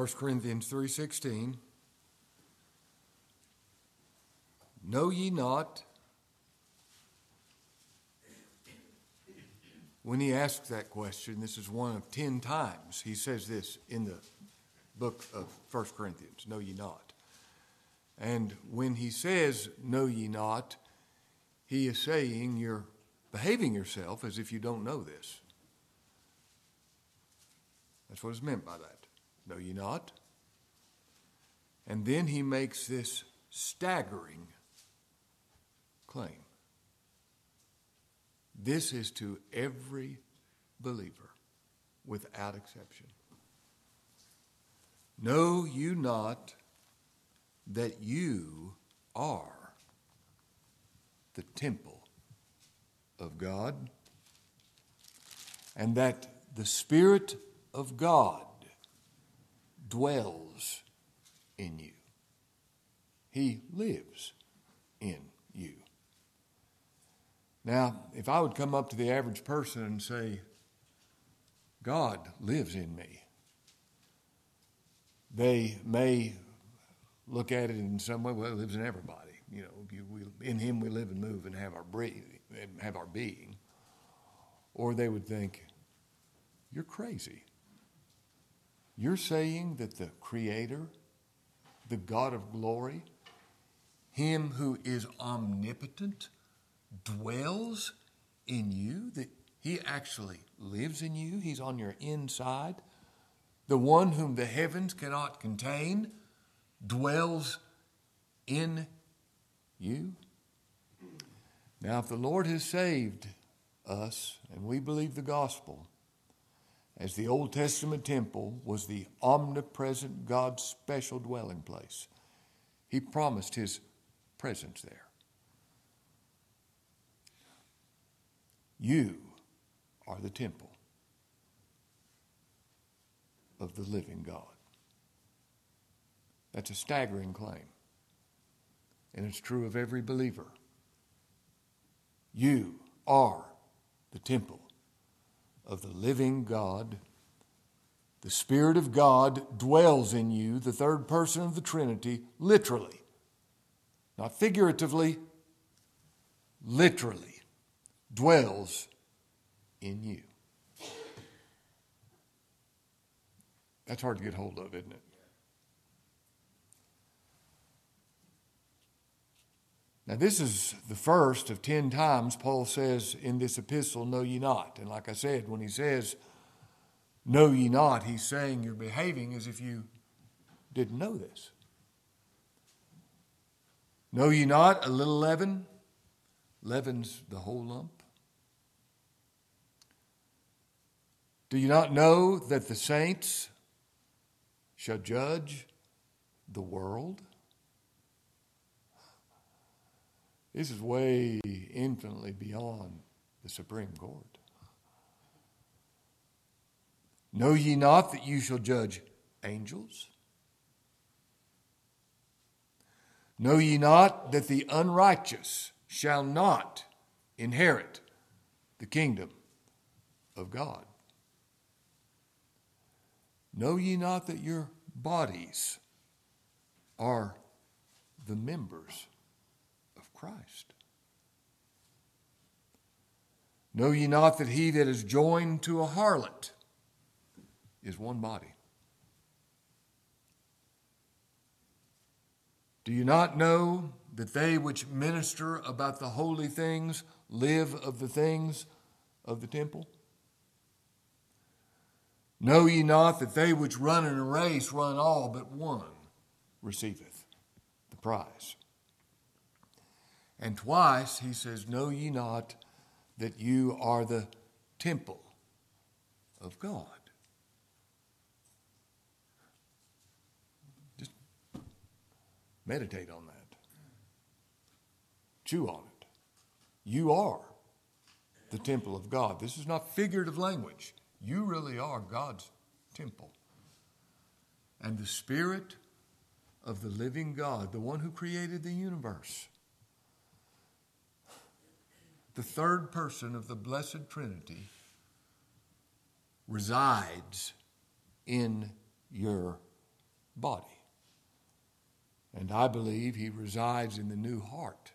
1 Corinthians 3:16, know ye not, when he asks that question, this is one of 10 times he says this in the book of 1 Corinthians, know ye not. And when he says, know ye not, he is saying you're behaving yourself as if you don't know this. That's what is meant by that. Know ye not? And then he makes this staggering claim. This is to every believer without exception. Know you not that you are the temple of God, and that the Spirit of God dwells in you. He lives in you. Now, if I would come up to the average person and say, God lives in me, they may look at it in some way, well, it lives in everybody. You know, in him we live and move and have our being. Or they would think, you're crazy. You're saying that the Creator, the God of glory, him who is omnipotent, dwells in you, that he actually lives in you, he's on your inside. The one whom the heavens cannot contain dwells in you. Now, if the Lord has saved us, and we believe the gospel, as the Old Testament temple was the omnipresent God's special dwelling place, he promised his presence there. You are the temple of the living God. That's a staggering claim. And it's true of every believer. You are the temple of the living God. The Spirit of God dwells in you, the third person of the Trinity, literally, not figuratively, literally dwells in you. That's hard to get hold of, isn't it? Now, this is the first of 10 times Paul says in this epistle, know ye not. And like I said, when he says, know ye not, he's saying you're behaving as if you didn't know this. Know ye not a little leaven? Leaven's the whole lump. Do you not know that the saints shall judge the world? This is way infinitely beyond the Supreme Court. Know ye not that you shall judge angels? Know ye not that the unrighteous shall not inherit the kingdom of God? Know ye not that your bodies are the members Christ. Know ye not that he that is joined to a harlot is one body? Do you not know that they which minister about the holy things live of the things of the temple? Know ye not that they which run in a race run all, but one receiveth the prize? And twice he says, know ye not that you are the temple of God? Just meditate on that. Chew on it. You are the temple of God. This is not figurative language. You really are God's temple. And the Spirit of the living God, the one who created the universe, the third person of the Blessed Trinity, resides in your body. And I believe he resides in the new heart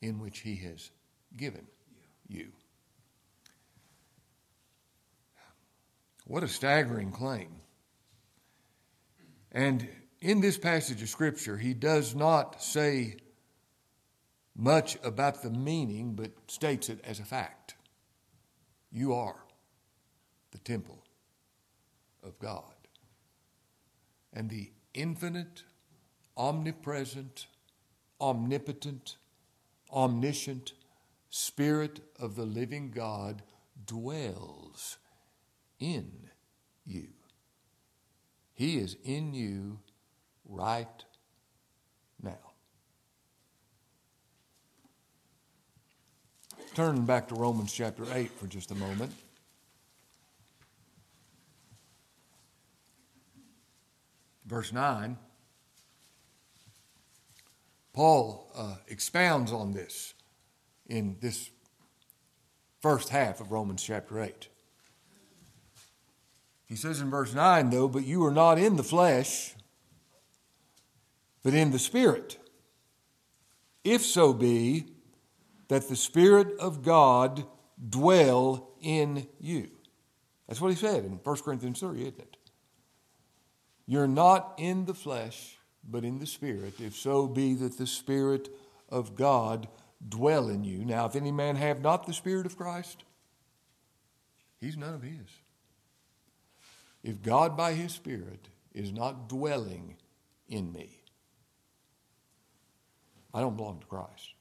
in which he has given you. What a staggering claim. And in this passage of Scripture, he does not say much about the meaning, but states it as a fact. You are the temple of God. And the infinite, omnipresent, omnipotent, omniscient Spirit of the living God dwells in you. He is in you right now. Turn back to Romans chapter 8 for just a moment. Verse 9. Paul expounds on this in this first half of Romans chapter 8. He says in verse 9, though, but you are not in the flesh, but in the Spirit, if so be that the Spirit of God dwell in you. That's what he said in 1 Corinthians 3, isn't it? You're not in the flesh, but in the Spirit, if so be that the Spirit of God dwell in you. Now, if any man have not the Spirit of Christ, he's none of his. If God by his Spirit is not dwelling in me, I don't belong to Christ.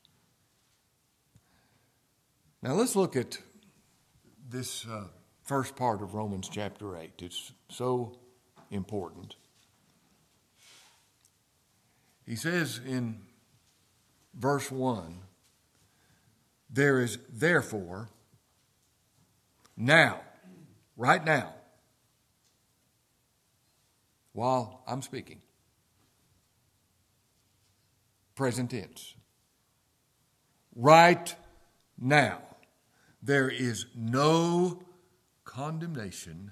Now let's look at this first part of Romans chapter 8. It's so important. He says in verse 1, there is therefore now, right now, while I'm speaking, present tense, right now, there is no condemnation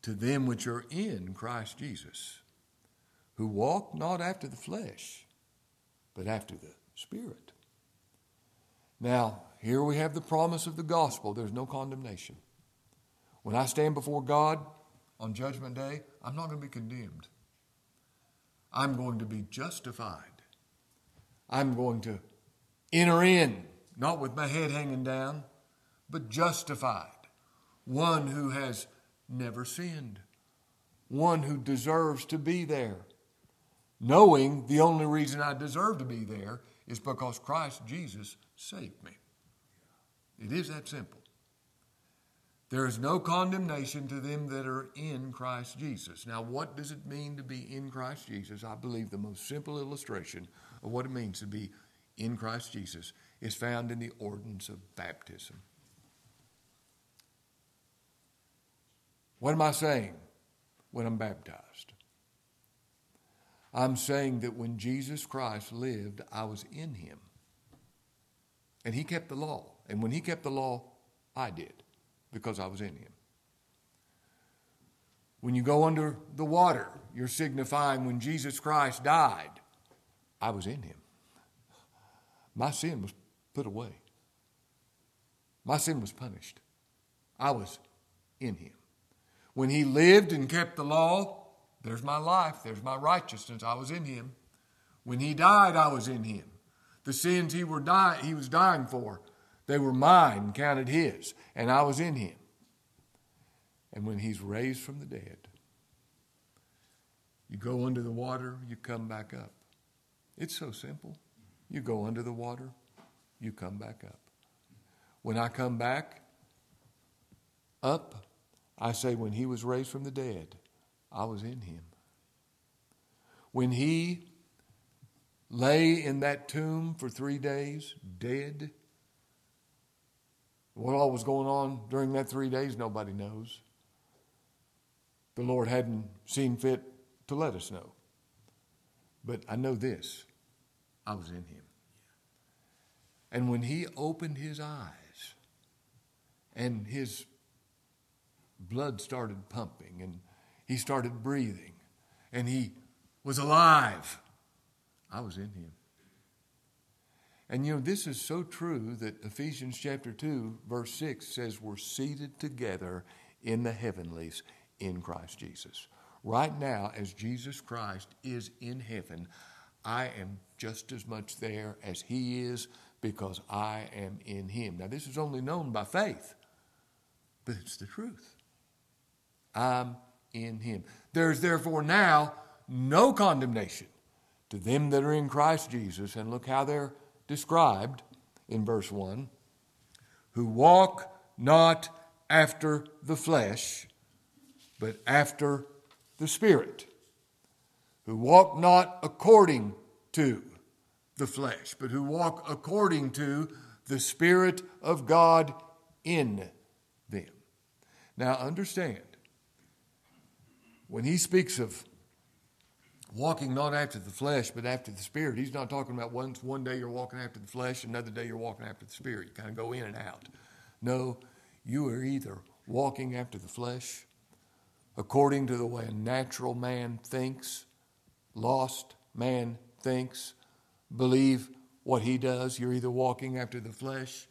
to them which are in Christ Jesus, who walk not after the flesh, but after the Spirit. Now, here we have the promise of the gospel. There's no condemnation. When I stand before God on Judgment Day, I'm not going to be condemned. I'm going to be justified. I'm going to enter in, not with my head hanging down, but justified. One who has never sinned. One who deserves to be there. Knowing the only reason I deserve to be there is because Christ Jesus saved me. It is that simple. There is no condemnation to them that are in Christ Jesus. Now, what does it mean to be in Christ Jesus? I believe the most simple illustration of what it means to be in Christ Jesus is found in the ordinance of baptism. What am I saying when I'm baptized? I'm saying that when Jesus Christ lived, I was in him. And he kept the law. And when he kept the law, I did, because I was in him. When you go under the water, you're signifying when Jesus Christ died, I was in him. My sin was put away. My sin was punished. I was in him. When he lived and kept the law, there's my life, there's my righteousness. I was in him. When he died, I was in him. The sins he was dying for, they were mine, counted his, and I was in him. And when he's raised from the dead, you go under the water, you come back up. It's so simple. You go under the water, you come back up. When I come back up, I say when he was raised from the dead, I was in him. When he lay in that tomb for 3 days, dead, what all was going on during that 3 days, nobody knows. The Lord hadn't seen fit to let us know. But I know this, I was in him. And when he opened his eyes and his blood started pumping and he started breathing and he was alive. I was in him. And you know, this is so true that Ephesians chapter 2, verse 6 says we're seated together in the heavenlies in Christ Jesus. Right now, as Jesus Christ is in heaven, I am just as much there as he is because I am in him. Now, this is only known by faith, but it's the truth. I'm in him. There is therefore now no condemnation to them that are in Christ Jesus. And look how they're described in verse 1, who walk not after the flesh, but after the Spirit, who walk not according to the flesh, but who walk according to the Spirit of God in them. Now understand, when he speaks of walking not after the flesh, but after the Spirit, he's not talking about one day you're walking after the flesh, another day you're walking after the Spirit. You kind of go in and out. No, you are either walking after the flesh, according to the way a natural man thinks, lost man thinks, believe what he does. You're either walking after the flesh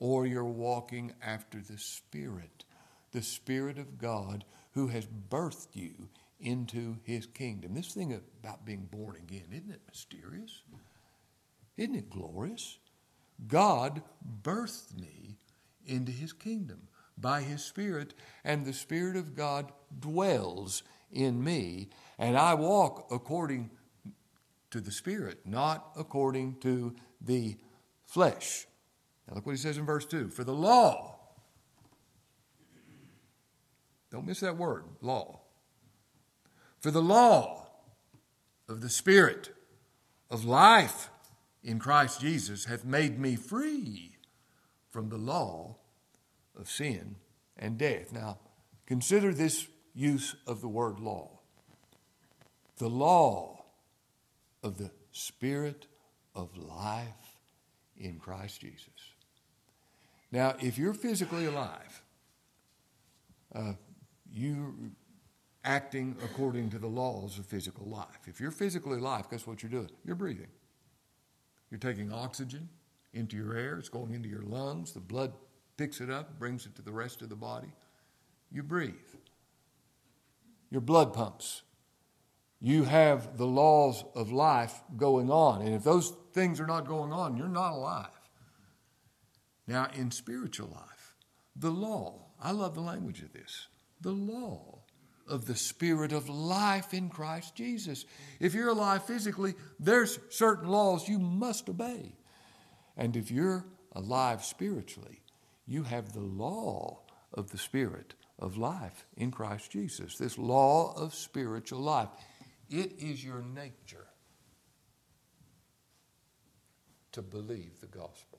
or you're walking after the Spirit of God who has birthed you into his kingdom. This thing about being born again, isn't it mysterious? Isn't it glorious? God birthed me into his kingdom by his Spirit, and the Spirit of God dwells in me, and I walk according to the Spirit, not according to the flesh. Now look what he says in verse 2. For the law, don't miss that word, law. For the law of the Spirit of life in Christ Jesus hath made me free from the law of sin and death. Now, consider this use of the word law. The law of the Spirit of life in Christ Jesus. Now, if you're physically alive, you're acting according to the laws of physical life. If you're physically alive, guess what you're doing? You're breathing. You're taking oxygen into your air. It's going into your lungs. The blood picks it up, brings it to the rest of the body. You breathe. Your blood pumps. You have the laws of life going on. And if those things are not going on, you're not alive. Now, in spiritual life, the law, I love the language of this, the law of the Spirit of life in Christ Jesus. If you're alive physically, there's certain laws you must obey. And if you're alive spiritually, you have the law of the Spirit of life in Christ Jesus, this law of spiritual life. It is your nature to believe the gospel.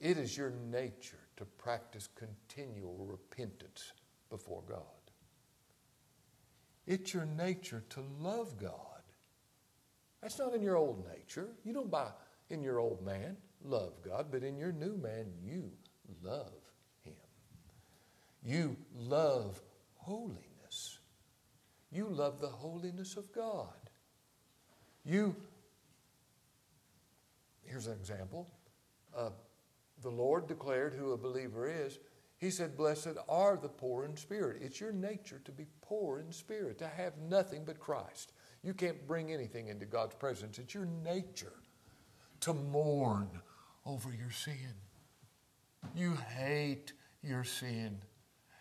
It is your nature to practice continual repentance before God. It's your nature to love God. That's not in your old nature. You don't buy in your old man. Love God, but in your new man, you love him. You love holiness. You love the holiness of God. Here's an example. The Lord declared who a believer is. He said, blessed are the poor in spirit. It's your nature to be poor in spirit, to have nothing but Christ. You can't bring anything into God's presence. It's your nature to mourn over your sin. You hate your sin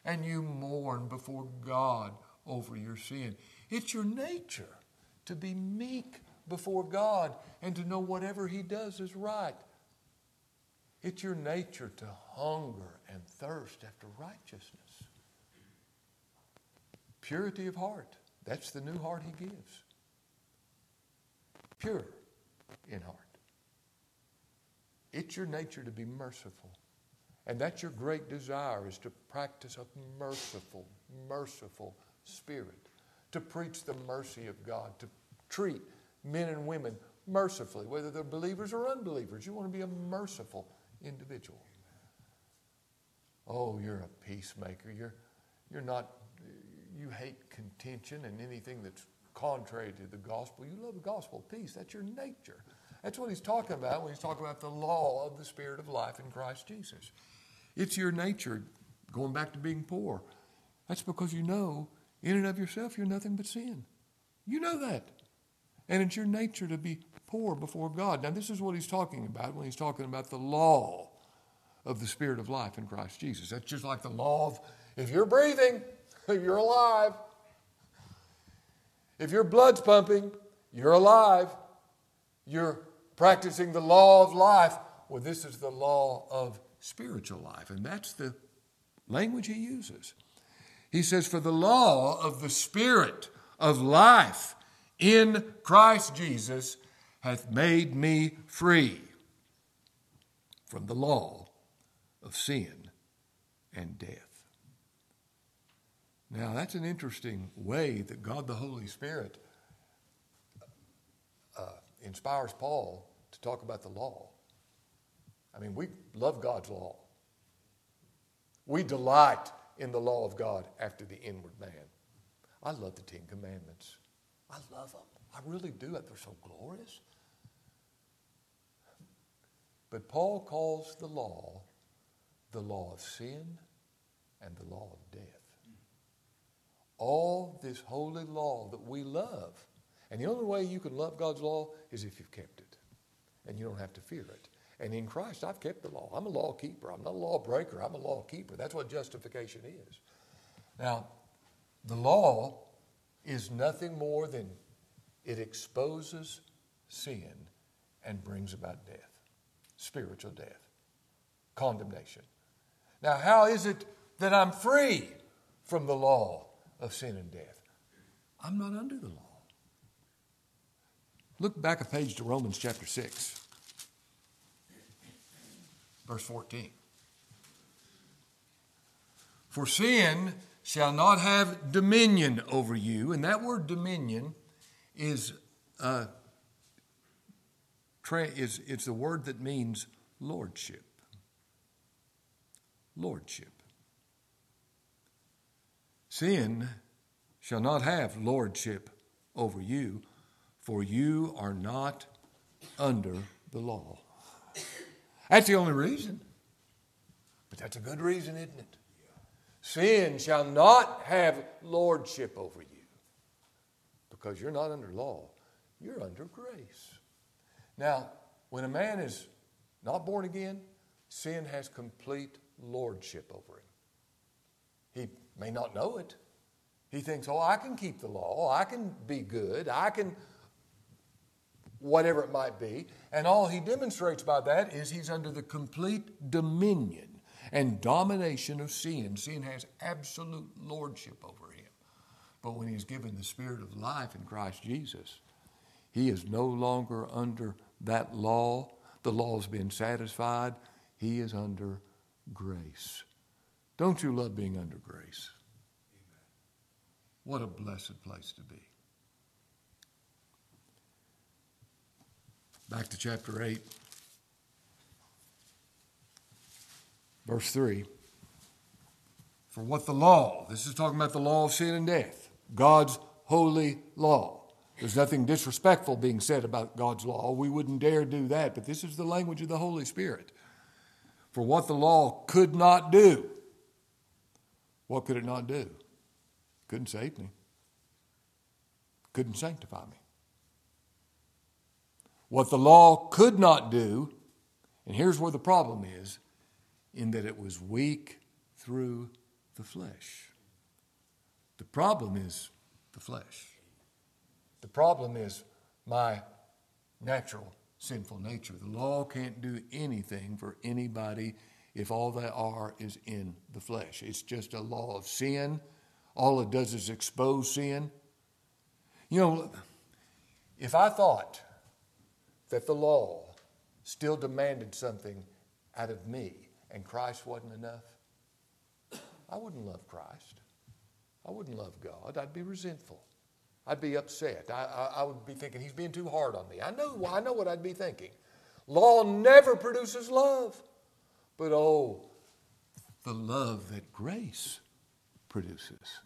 and you mourn before God over your sin. It's your nature to be meek before God and to know whatever he does is right. It's your nature to hunger and thirst after righteousness. Purity of heart. That's the new heart he gives. Pure in heart. It's your nature to be merciful. And that's your great desire, is to practice a merciful spirit, to preach the mercy of God, to treat men and women mercifully, whether they're believers or unbelievers. You want to be a merciful individual. Oh, you're a peacemaker. You're not, you hate contention and anything that's contrary to the gospel. You love the gospel of peace. That's your nature. That's what he's talking about when he's talking about the law of the Spirit of life in Christ Jesus. It's your nature, going back to being poor. That's because you know in and of yourself you're nothing but sin. You know that. And it's your nature to be poor before God. Now, this is what he's talking about when he's talking about the law of the Spirit of life in Christ Jesus. That's just like the law of, if you're breathing, if you're alive, if your blood's pumping, you're alive. You're practicing the law of life. Well, this is the law of spiritual life, and that's the language he uses. He says, for the law of the Spirit of life in Christ Jesus hath made me free from the law of sin and death. Now, that's an interesting way that God the Holy Spirit inspires Paul to talk about the law. I mean, we love God's law. We delight in the law of God after the inward man. I love the Ten Commandments. I love them. I really do. They're so glorious. But Paul calls the law of sin and the law of death. All this holy law that we love. And the only way you can love God's law is if you've kept it. And you don't have to fear it. And in Christ, I've kept the law. I'm a law keeper. I'm not a law breaker. I'm a law keeper. That's what justification is. Now, the law is nothing more than it exposes sin and brings about death, spiritual death, condemnation. Now, how is it that I'm free from the law of sin and death? I'm not under the law. Look back a page to Romans chapter 6, verse 14. For sin shall not have dominion over you. And that word dominion is it's the word that means lordship. Lordship. Sin shall not have lordship over you, for you are not under the law. That's the only reason. But that's a good reason, isn't it? Sin shall not have lordship over you because you're not under law. You're under grace. Now, when a man is not born again, sin has complete lordship over him. He may not know it. He thinks, oh, I can keep the law. I can be good. I can whatever it might be. And all he demonstrates by that is he's under the complete dominion and domination of sin. Sin has absolute lordship over him. But when he's given the Spirit of life in Christ Jesus, he is no longer under that law. The law's been satisfied. He is under grace. Don't you love being under grace? Amen. What a blessed place to be. Back to chapter 8. Verse 3, for what the law, this is talking about the law of sin and death, God's holy law. There's nothing disrespectful being said about God's law. We wouldn't dare do that, but this is the language of the Holy Spirit. For what the law could not do, what could it not do? Couldn't save me. Couldn't sanctify me. What the law could not do, and here's where the problem is, in that it was weak through the flesh. The problem is the flesh. The problem is my natural sinful nature. The law can't do anything for anybody if all they are is in the flesh. It's just a law of sin. All it does is expose sin. You know, if I thought that the law still demanded something out of me, and Christ wasn't enough, I wouldn't love Christ. I wouldn't love God. I'd be resentful. I'd be upset. I would be thinking, he's being too hard on me. I know what I'd be thinking. Law never produces love. But oh, the love that grace produces.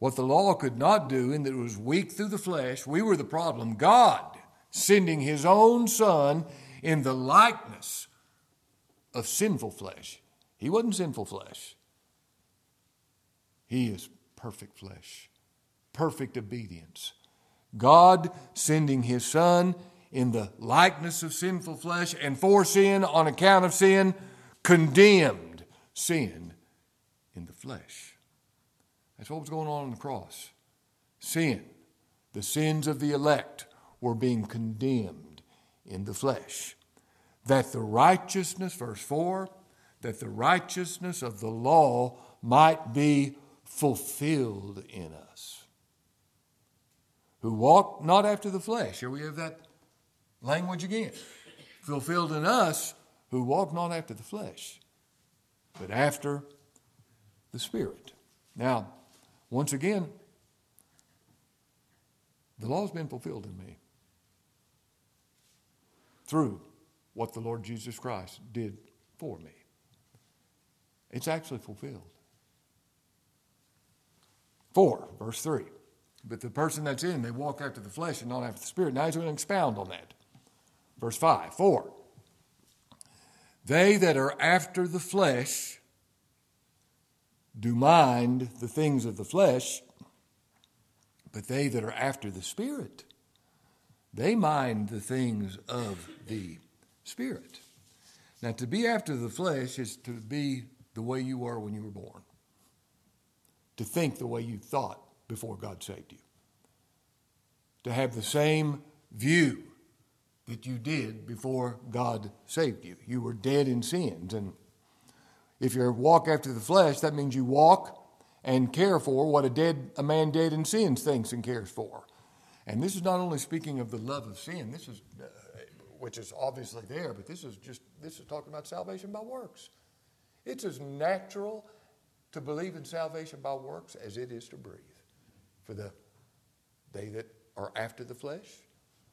What the law could not do, in that it was weak through the flesh, we were the problem. God, sending his own Son in the likeness of sinful flesh. He wasn't sinful flesh. He is perfect flesh, perfect obedience. God sending his Son in the likeness of sinful flesh, and for sin, on account of sin, condemned sin in the flesh. That's what was going on the cross. Sin, the sins of the elect, were being condemned in the flesh. That the righteousness, verse 4, that the righteousness of the law might be fulfilled in us, who walk not after the flesh. Here we have that language again. Fulfilled in us who walk not after the flesh, but after the Spirit. Now, once again, the law's been fulfilled in me through what the Lord Jesus Christ did for me. It's actually fulfilled. 4, verse 3. But the person that's in, they walk after the flesh and not after the Spirit. Now he's going to expound on that. Verse 5, 4. They that are after the flesh do mind the things of the flesh, but they that are after the Spirit, they mind the things of the Spirit. Now, to be after the flesh is to be the way you were when you were born, to think the way you thought before God saved you, to have the same view that you did before God saved you. You were dead in sins. And if you walk after the flesh, that means you walk and care for what a man dead in sins thinks and cares for. And this is not only speaking of the love of sin, this is which is obviously there, but this is talking about salvation by works. It's as natural to believe in salvation by works as it is to breathe. For they that are after the flesh,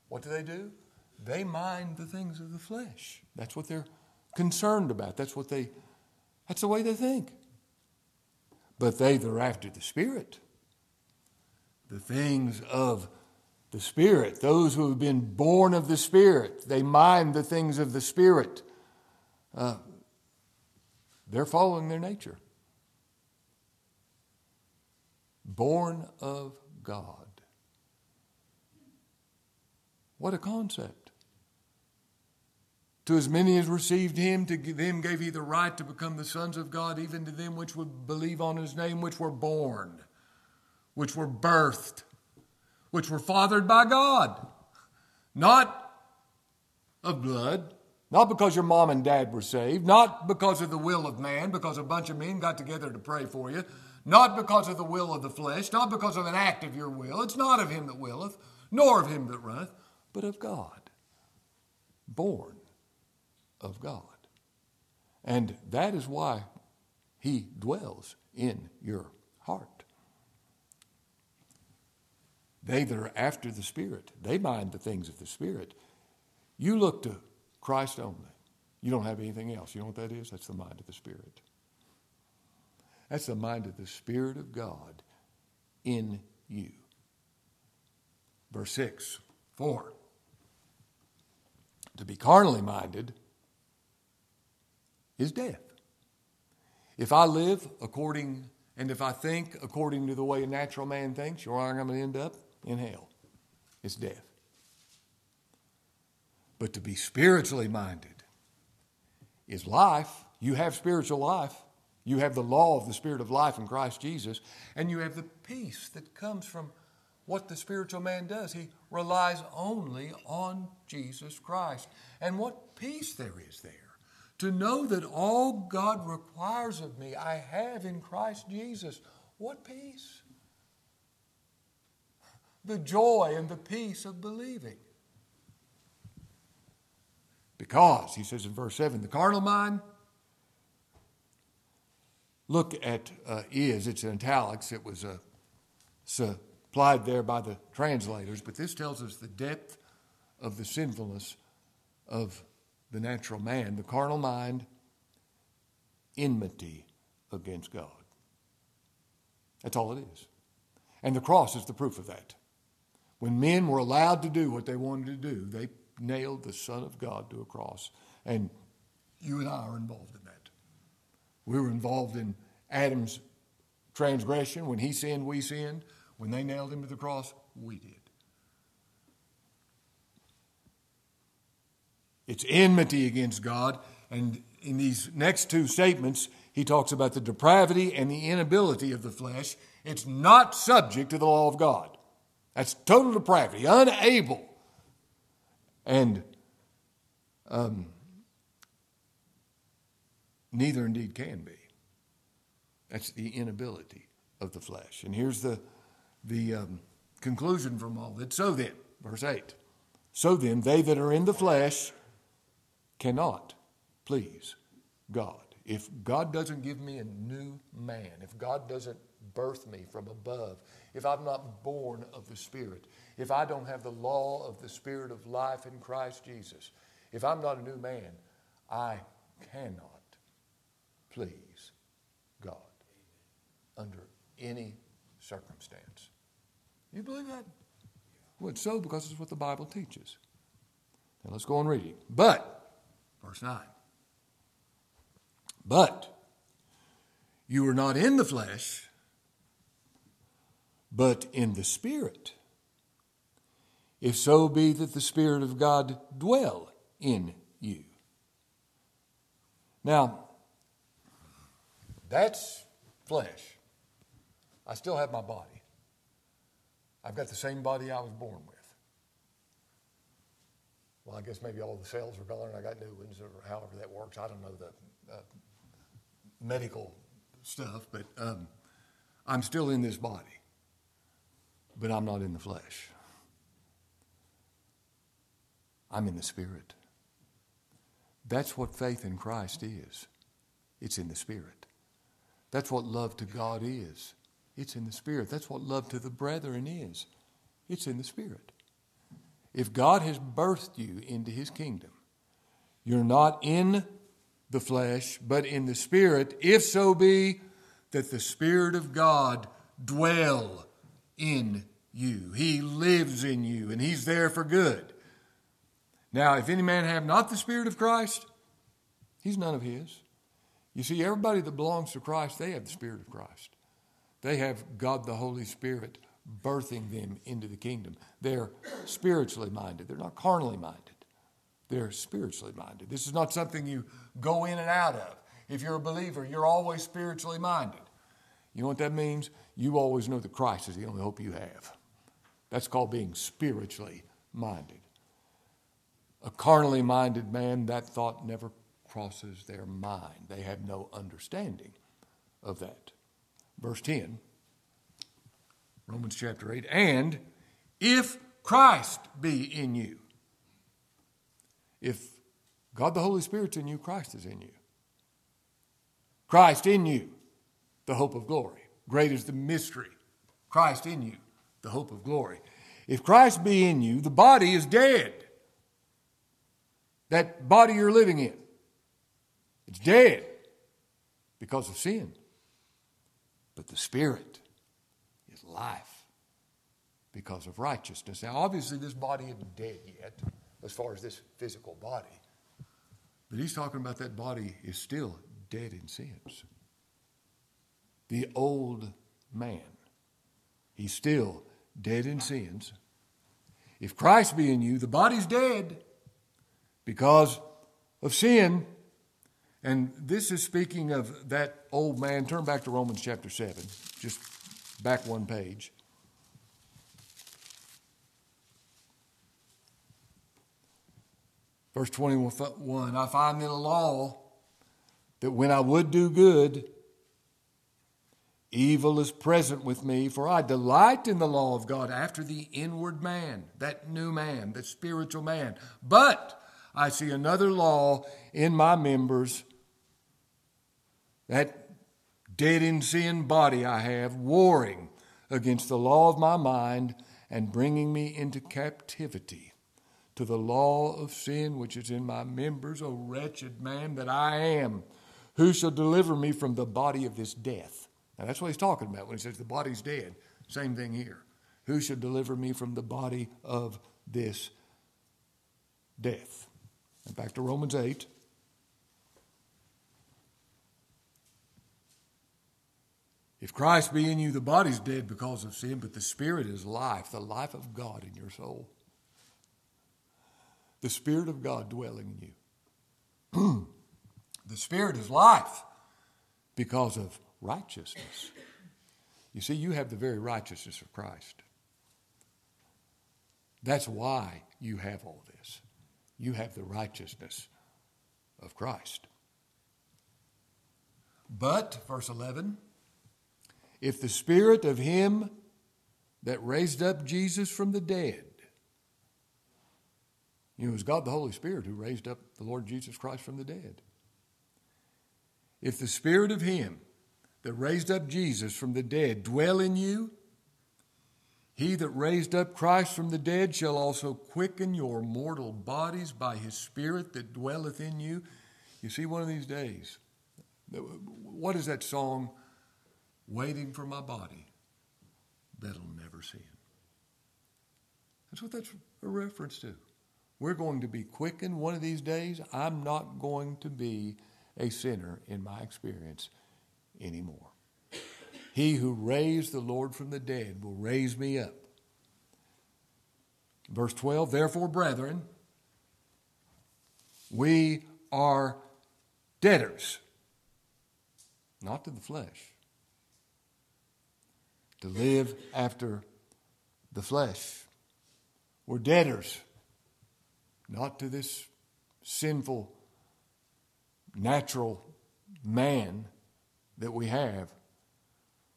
what do? They mind the things of the flesh. That's what they're concerned about. That's the way they think. But they that are after the Spirit, the things of the Spirit, those who have been born of the Spirit, they mind the things of the Spirit. They're following their nature. Born of God. What a concept. To as many as received him, to them gave he the right to become the sons of God, even to them which would believe on his name, which were born, which were birthed, which were fathered by God. Not of blood, not because your mom and dad were saved, not because of the will of man, because a bunch of men got together to pray for you, not because of the will of the flesh, not because of an act of your will. It's not of him that willeth, nor of him that runneth, but of God. Born of God. And that is why he dwells in your heart. They that are after the Spirit, they mind the things of the Spirit. You look to Christ only. You don't have anything else. You know what that is? That's the mind of the Spirit. That's the mind of the Spirit of God in you. Verse 6, 4. To be carnally minded is death. If I live according, and if I think according to the way a natural man thinks, you're going to end up in hell. It's death. But to be spiritually minded is life. You have spiritual life. You have the law of the Spirit of life in Christ Jesus. And you have the peace that comes from what the spiritual man does. He relies only on Jesus Christ. And what peace there is there. To know that all God requires of me, I have in Christ Jesus. What peace? The joy and the peace of believing. Because, he says in verse 7, the carnal mind, look at is, it's in italics, it was supplied there by the translators, but this tells us the depth of the sinfulness of the natural man, the carnal mind, enmity against God. That's all it is. And the cross is the proof of that. When men were allowed to do what they wanted to do, they nailed the Son of God to a cross. And you and I are involved in that. We were involved in Adam's transgression. When he sinned, we sinned. When they nailed him to the cross, we did. It's enmity against God. And in these next two statements, he talks about the depravity and the inability of the flesh. It's not subject to the law of God. That's total depravity, unable. And neither indeed can be. That's the inability of the flesh. And here's the conclusion from all that. So then, verse 8, so then they that are in the flesh cannot please God. If God doesn't give me a new man, if God doesn't birth me from above, if I'm not born of the Spirit, if I don't have the law of the Spirit of life in Christ Jesus, if I'm not a new man, I cannot please God under any circumstance. You believe that? Well, it's so because it's what the Bible teaches. Now let's go on reading. But, verse 9, but you are not in the flesh, but in the Spirit, if so be that the Spirit of God dwell in you. Now, that's flesh. I still have my body. I've got the same body I was born with. Well, I guess maybe all the cells are gone and I got new ones, or however that works. I don't know the medical stuff, but I'm still in this body. But I'm not in the flesh. I'm in the Spirit. That's what faith in Christ is. It's in the Spirit. That's what love to God is. It's in the Spirit. That's what love to the brethren is. It's in the Spirit. If God has birthed you into His kingdom, you're not in the flesh, but in the Spirit, if so be that the Spirit of God dwell in you. He lives in you, and He's there for good. Now, if any man have not the Spirit of Christ, he's none of His. You see, everybody that belongs to Christ, they have the Spirit of Christ. They have God the Holy Spirit birthing them into the kingdom. They're spiritually minded. They're not carnally minded. They're spiritually minded. This is not something you go in and out of. If you're a believer, you're always spiritually minded. You know what that means? You always know that Christ is the only hope you have. That's called being spiritually minded. A carnally minded man, that thought never crosses their mind. They have no understanding of that. Verse 10, Romans chapter 8, and if Christ be in you. If God the Holy Spirit's in you, Christ is in you. Christ in you, the hope of glory. Great is the mystery. Christ in you, the hope of glory. If Christ be in you, the body is dead. That body you're living in, it's dead because of sin. But the Spirit is life because of righteousness. Now, obviously, this body isn't dead yet as far as this physical body. But he's talking about that body is still dead in sins. The old man, he's still dead in sins. If Christ be in you, the body's dead because of sin. And this is speaking of that old man. Turn back to Romans chapter 7, just back one page. Verse 21, I find in the law that when I would do good, evil is present with me, for I delight in the law of God after the inward man, that new man, that spiritual man. But I see another law in my members, that dead in sin body I have, warring against the law of my mind and bringing me into captivity to the law of sin which is in my members. O wretched man that I am, who shall deliver me from the body of this death? Now that's what he's talking about when he says the body's dead. Same thing here. Who should deliver me from the body of this death? And back to Romans 8. If Christ be in you, the body's dead because of sin, but the Spirit is life, the life of God in your soul. The Spirit of God dwelling in you. The Spirit is life because of righteousness. You see, you have the very righteousness of Christ. That's why you have all this. You have the righteousness of Christ. But, verse 11, if the Spirit of Him that raised up Jesus from the dead, it was God the Holy Spirit who raised up the Lord Jesus Christ from the dead. If the Spirit of Him that raised up Jesus from the dead dwell in you, He that raised up Christ from the dead shall also quicken your mortal bodies by His Spirit that dwelleth in you. You see, one of these days, what is that song? Waiting for my body that'll never sin. That's what that's a reference to. We're going to be quickened one of these days. I'm not going to be a sinner in my experience anymore. He who raised the Lord from the dead will raise me up. Verse 12, therefore, brethren, we are debtors, not to the flesh, to live after the flesh. We're debtors, not to this sinful, natural man that we have.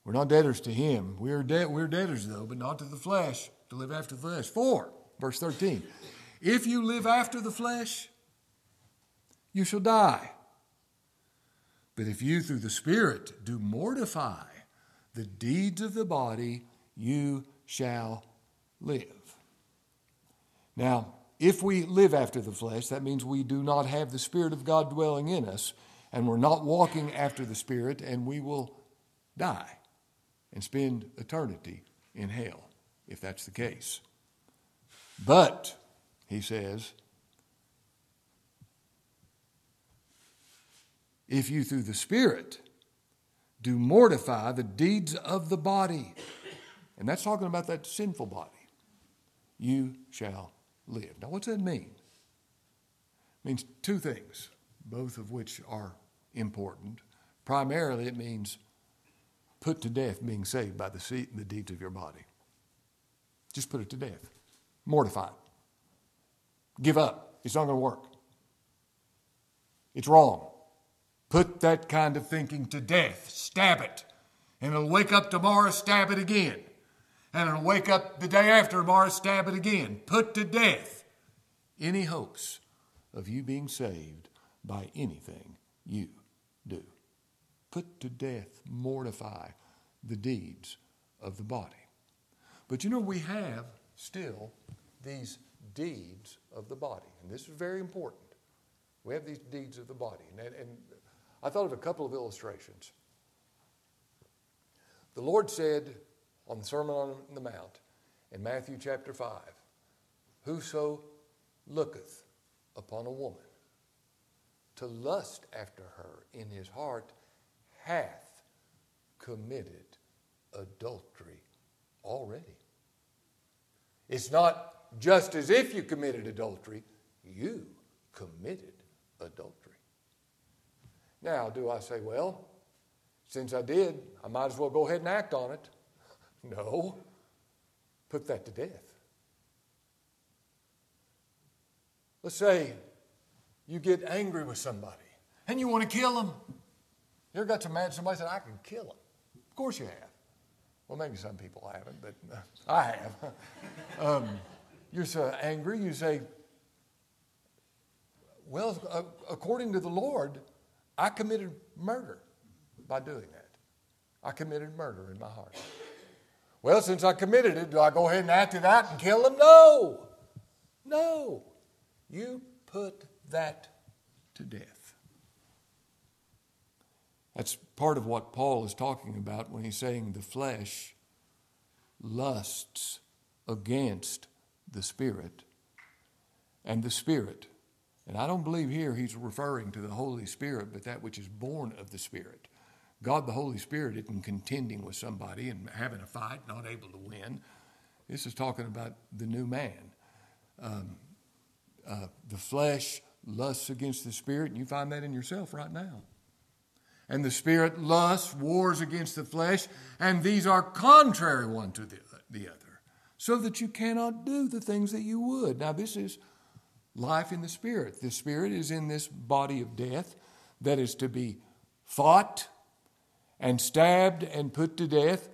We're not debtors to him. We're debtors, though, but not to the flesh, to live after the flesh. For, verse 13, if you live after the flesh, you shall die. But if you through the Spirit do mortify the deeds of the body, you shall live. Now, if we live after the flesh, that means we do not have the Spirit of God dwelling in us, and we're not walking after the Spirit, and we will die and spend eternity in hell, if that's the case. But, he says, if you through the Spirit do mortify the deeds of the body, and that's talking about that sinful body, you shall live. Now, what's that mean? It means two things, both of which are important. Primarily, it means put to death being saved by the deeds of your body. Just put it to death. Mortify it. Give up. It's not going to work. It's wrong. Put that kind of thinking to death. Stab it. And it'll wake up tomorrow, stab it again. And it'll wake up the day after tomorrow, stab it again. Put to death any hopes of you being saved by anything you do. Put to death, mortify the deeds of the body. But you know, we have still these deeds of the body. And this is very important. We have these deeds of the body. And I thought of a couple of illustrations. The Lord said on the Sermon on the Mount in Matthew chapter 5, whoso looketh upon a woman to lust after her in his heart hath committed adultery already. It's not just as if you committed adultery, you committed adultery. Now, do I say, well, since I did, I might as well go ahead and act on it? No. Put that to death. Let's say you get angry with somebody and you want to kill them. You ever got so mad somebody said, I can kill them? Of course you have. Well, maybe some people haven't, but I have. You're so angry, you say, well, according to the Lord, I committed murder by doing that. I committed murder in my heart. Well, since I committed it, do I go ahead and act it out and kill them? No. No. You put that to death. That's part of what Paul is talking about when he's saying the flesh lusts against the Spirit. And the Spirit, and I don't believe here he's referring to the Holy Spirit, but that which is born of the Spirit. God, the Holy Spirit, isn't contending with somebody and having a fight, not able to win. This is talking about the new man. The flesh lusts against the Spirit, and you find that in yourself right now. And the Spirit lusts, wars against the flesh, and these are contrary one to the other, so that you cannot do the things that you would. Now, this is life in the Spirit. The Spirit is in this body of death that is to be fought and stabbed and put to death.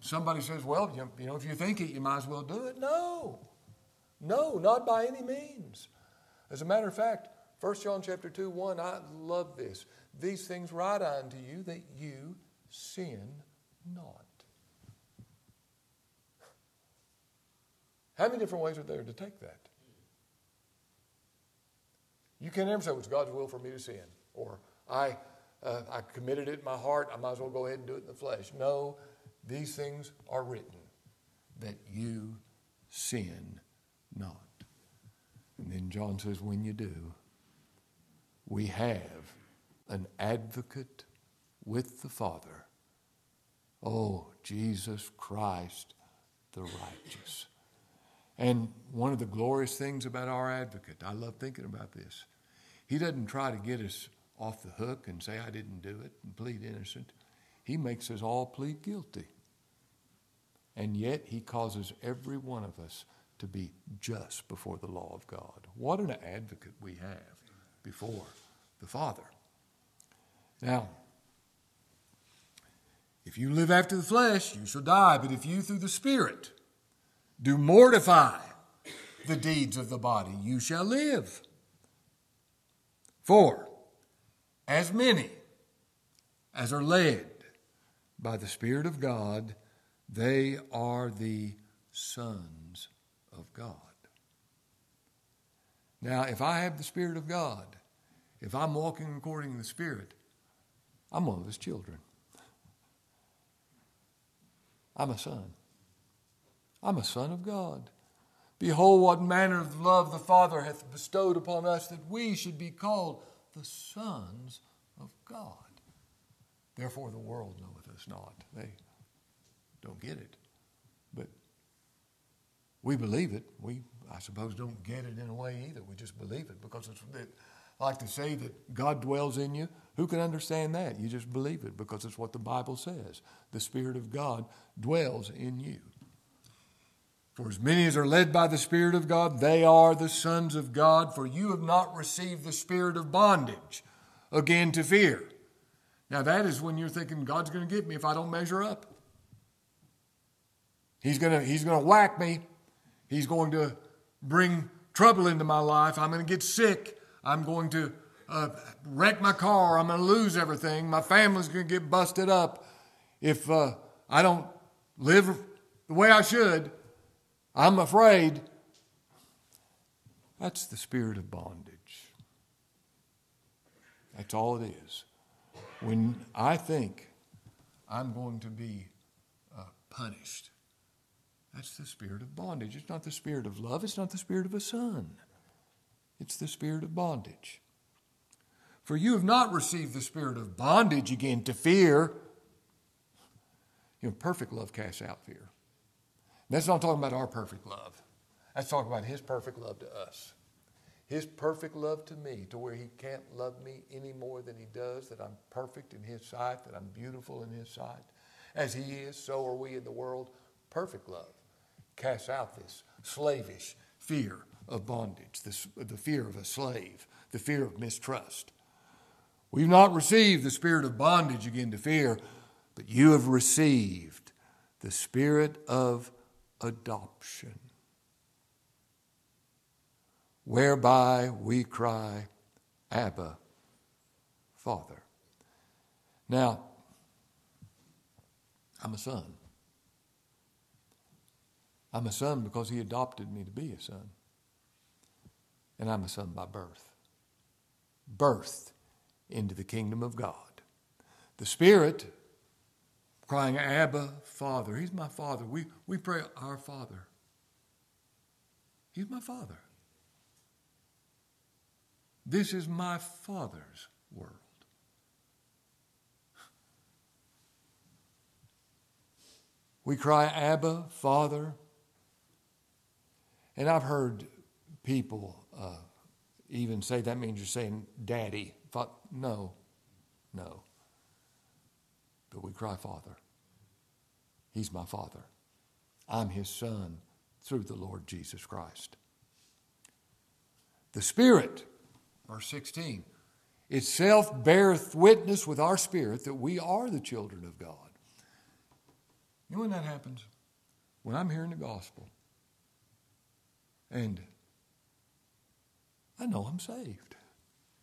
Somebody says, well, you know, if you think it, you might as well do it. No, not by any means. As a matter of fact, 1 John chapter 2, 1, I love this. These things write I unto you that you sin not. How many different ways are there to take that? You can't ever say it was God's will for me to sin, or I committed it in my heart, I might as well go ahead and do it in the flesh. No, these things are written that you sin not. And then John says, when you do, we have an advocate with the Father. Oh, Jesus Christ, the righteous. And one of the glorious things about our advocate, I love thinking about this, he doesn't try to get us off the hook and say, I didn't do it, and plead innocent. He makes us all plead guilty. And yet he causes every one of us to be just before the law of God. What an advocate we have before the Father. Now, if you live after the flesh, you shall die. But if you through the Spirit do mortify the deeds of the body, you shall live. For as many as are led by the Spirit of God, they are the sons of God. Now, if I have the Spirit of God, if I'm walking according to the Spirit, I'm one of His children. I'm a son. I'm a son of God. Behold, what manner of love the Father hath bestowed upon us, that we should be called the sons of God. Therefore the world knoweth us not. They don't get it. But we believe it. We, I suppose, don't get it in a way either. We just believe it because it's like to say that God dwells in you. Who can understand that? You just believe it because it's what the Bible says. The Spirit of God dwells in you. For as many as are led by the Spirit of God, they are the sons of God. For you have not received the spirit of bondage, again to fear. Now that is when you're thinking, God's going to get me if I don't measure up. He's going to whack me. He's going to bring trouble into my life. I'm going to get sick. I'm going to wreck my car. I'm going to lose everything. My family's going to get busted up. If I don't live the way I should, I'm afraid. That's the spirit of bondage. That's all it is. When I think I'm going to be punished, that's the spirit of bondage. It's not the spirit of love. It's not the spirit of a son. It's the spirit of bondage. For you have not received the spirit of bondage again to fear. You know, perfect love casts out fear. That's not talking about our perfect love. That's talking about His perfect love to us. His perfect love to me, to where He can't love me any more than He does, that I'm perfect in His sight, that I'm beautiful in His sight. As He is, so are we in the world. Perfect love casts out this slavish fear of bondage, the fear of a slave, the fear of mistrust. We've not received the spirit of bondage again to fear, but you have received the spirit of adoption, whereby we cry, Abba, Father. Now, I'm a son. I'm a son because He adopted me to be a son. And I'm a son by birth. Birthed into the kingdom of God. The Spirit crying, Abba, Father. He's my Father. We pray, Our Father. He's my Father. This is my Father's world. We cry, Abba, Father. And I've heard people even say that means you're saying Daddy. No. But we cry, Father. He's my Father. I'm His Son through the Lord Jesus Christ. The Spirit, verse 16, itself beareth witness with our spirit that we are the children of God. You know when that happens? When I'm hearing the gospel and I know I'm saved.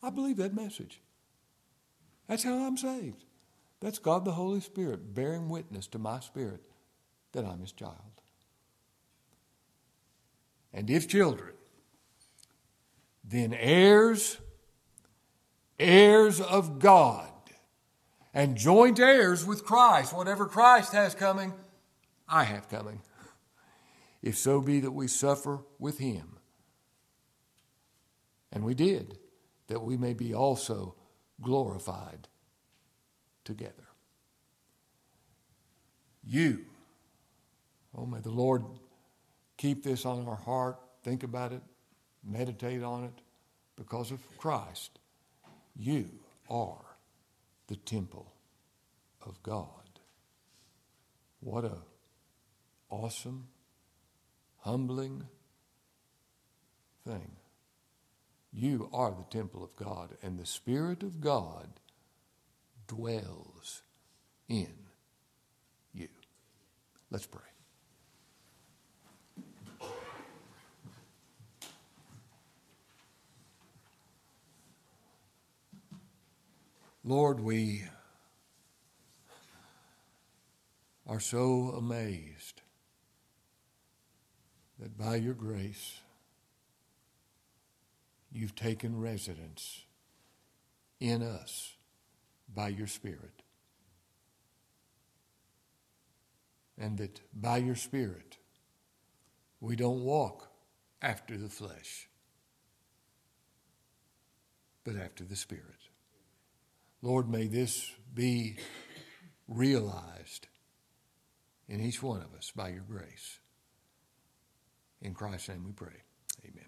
I believe that message. That's how I'm saved. That's God the Holy Spirit bearing witness to my spirit that I'm His child. And if children, then heirs, heirs of God, and joint heirs with Christ. Whatever Christ has coming, I have coming. If so be that we suffer with Him. And we did, that we may be also glorified together. You, oh, may the Lord keep this on our heart, think about it, meditate on it, because of Christ. You are the temple of God. What a awesome, humbling thing. You are the temple of God, and the Spirit of God dwells in you. Let's pray. Lord, we are so amazed that by Your grace, You've taken residence in us by Your Spirit. And that by Your Spirit, we don't walk after the flesh, but after the Spirit. Lord, may this be realized in each one of us by Your grace. In Christ's name we pray. Amen.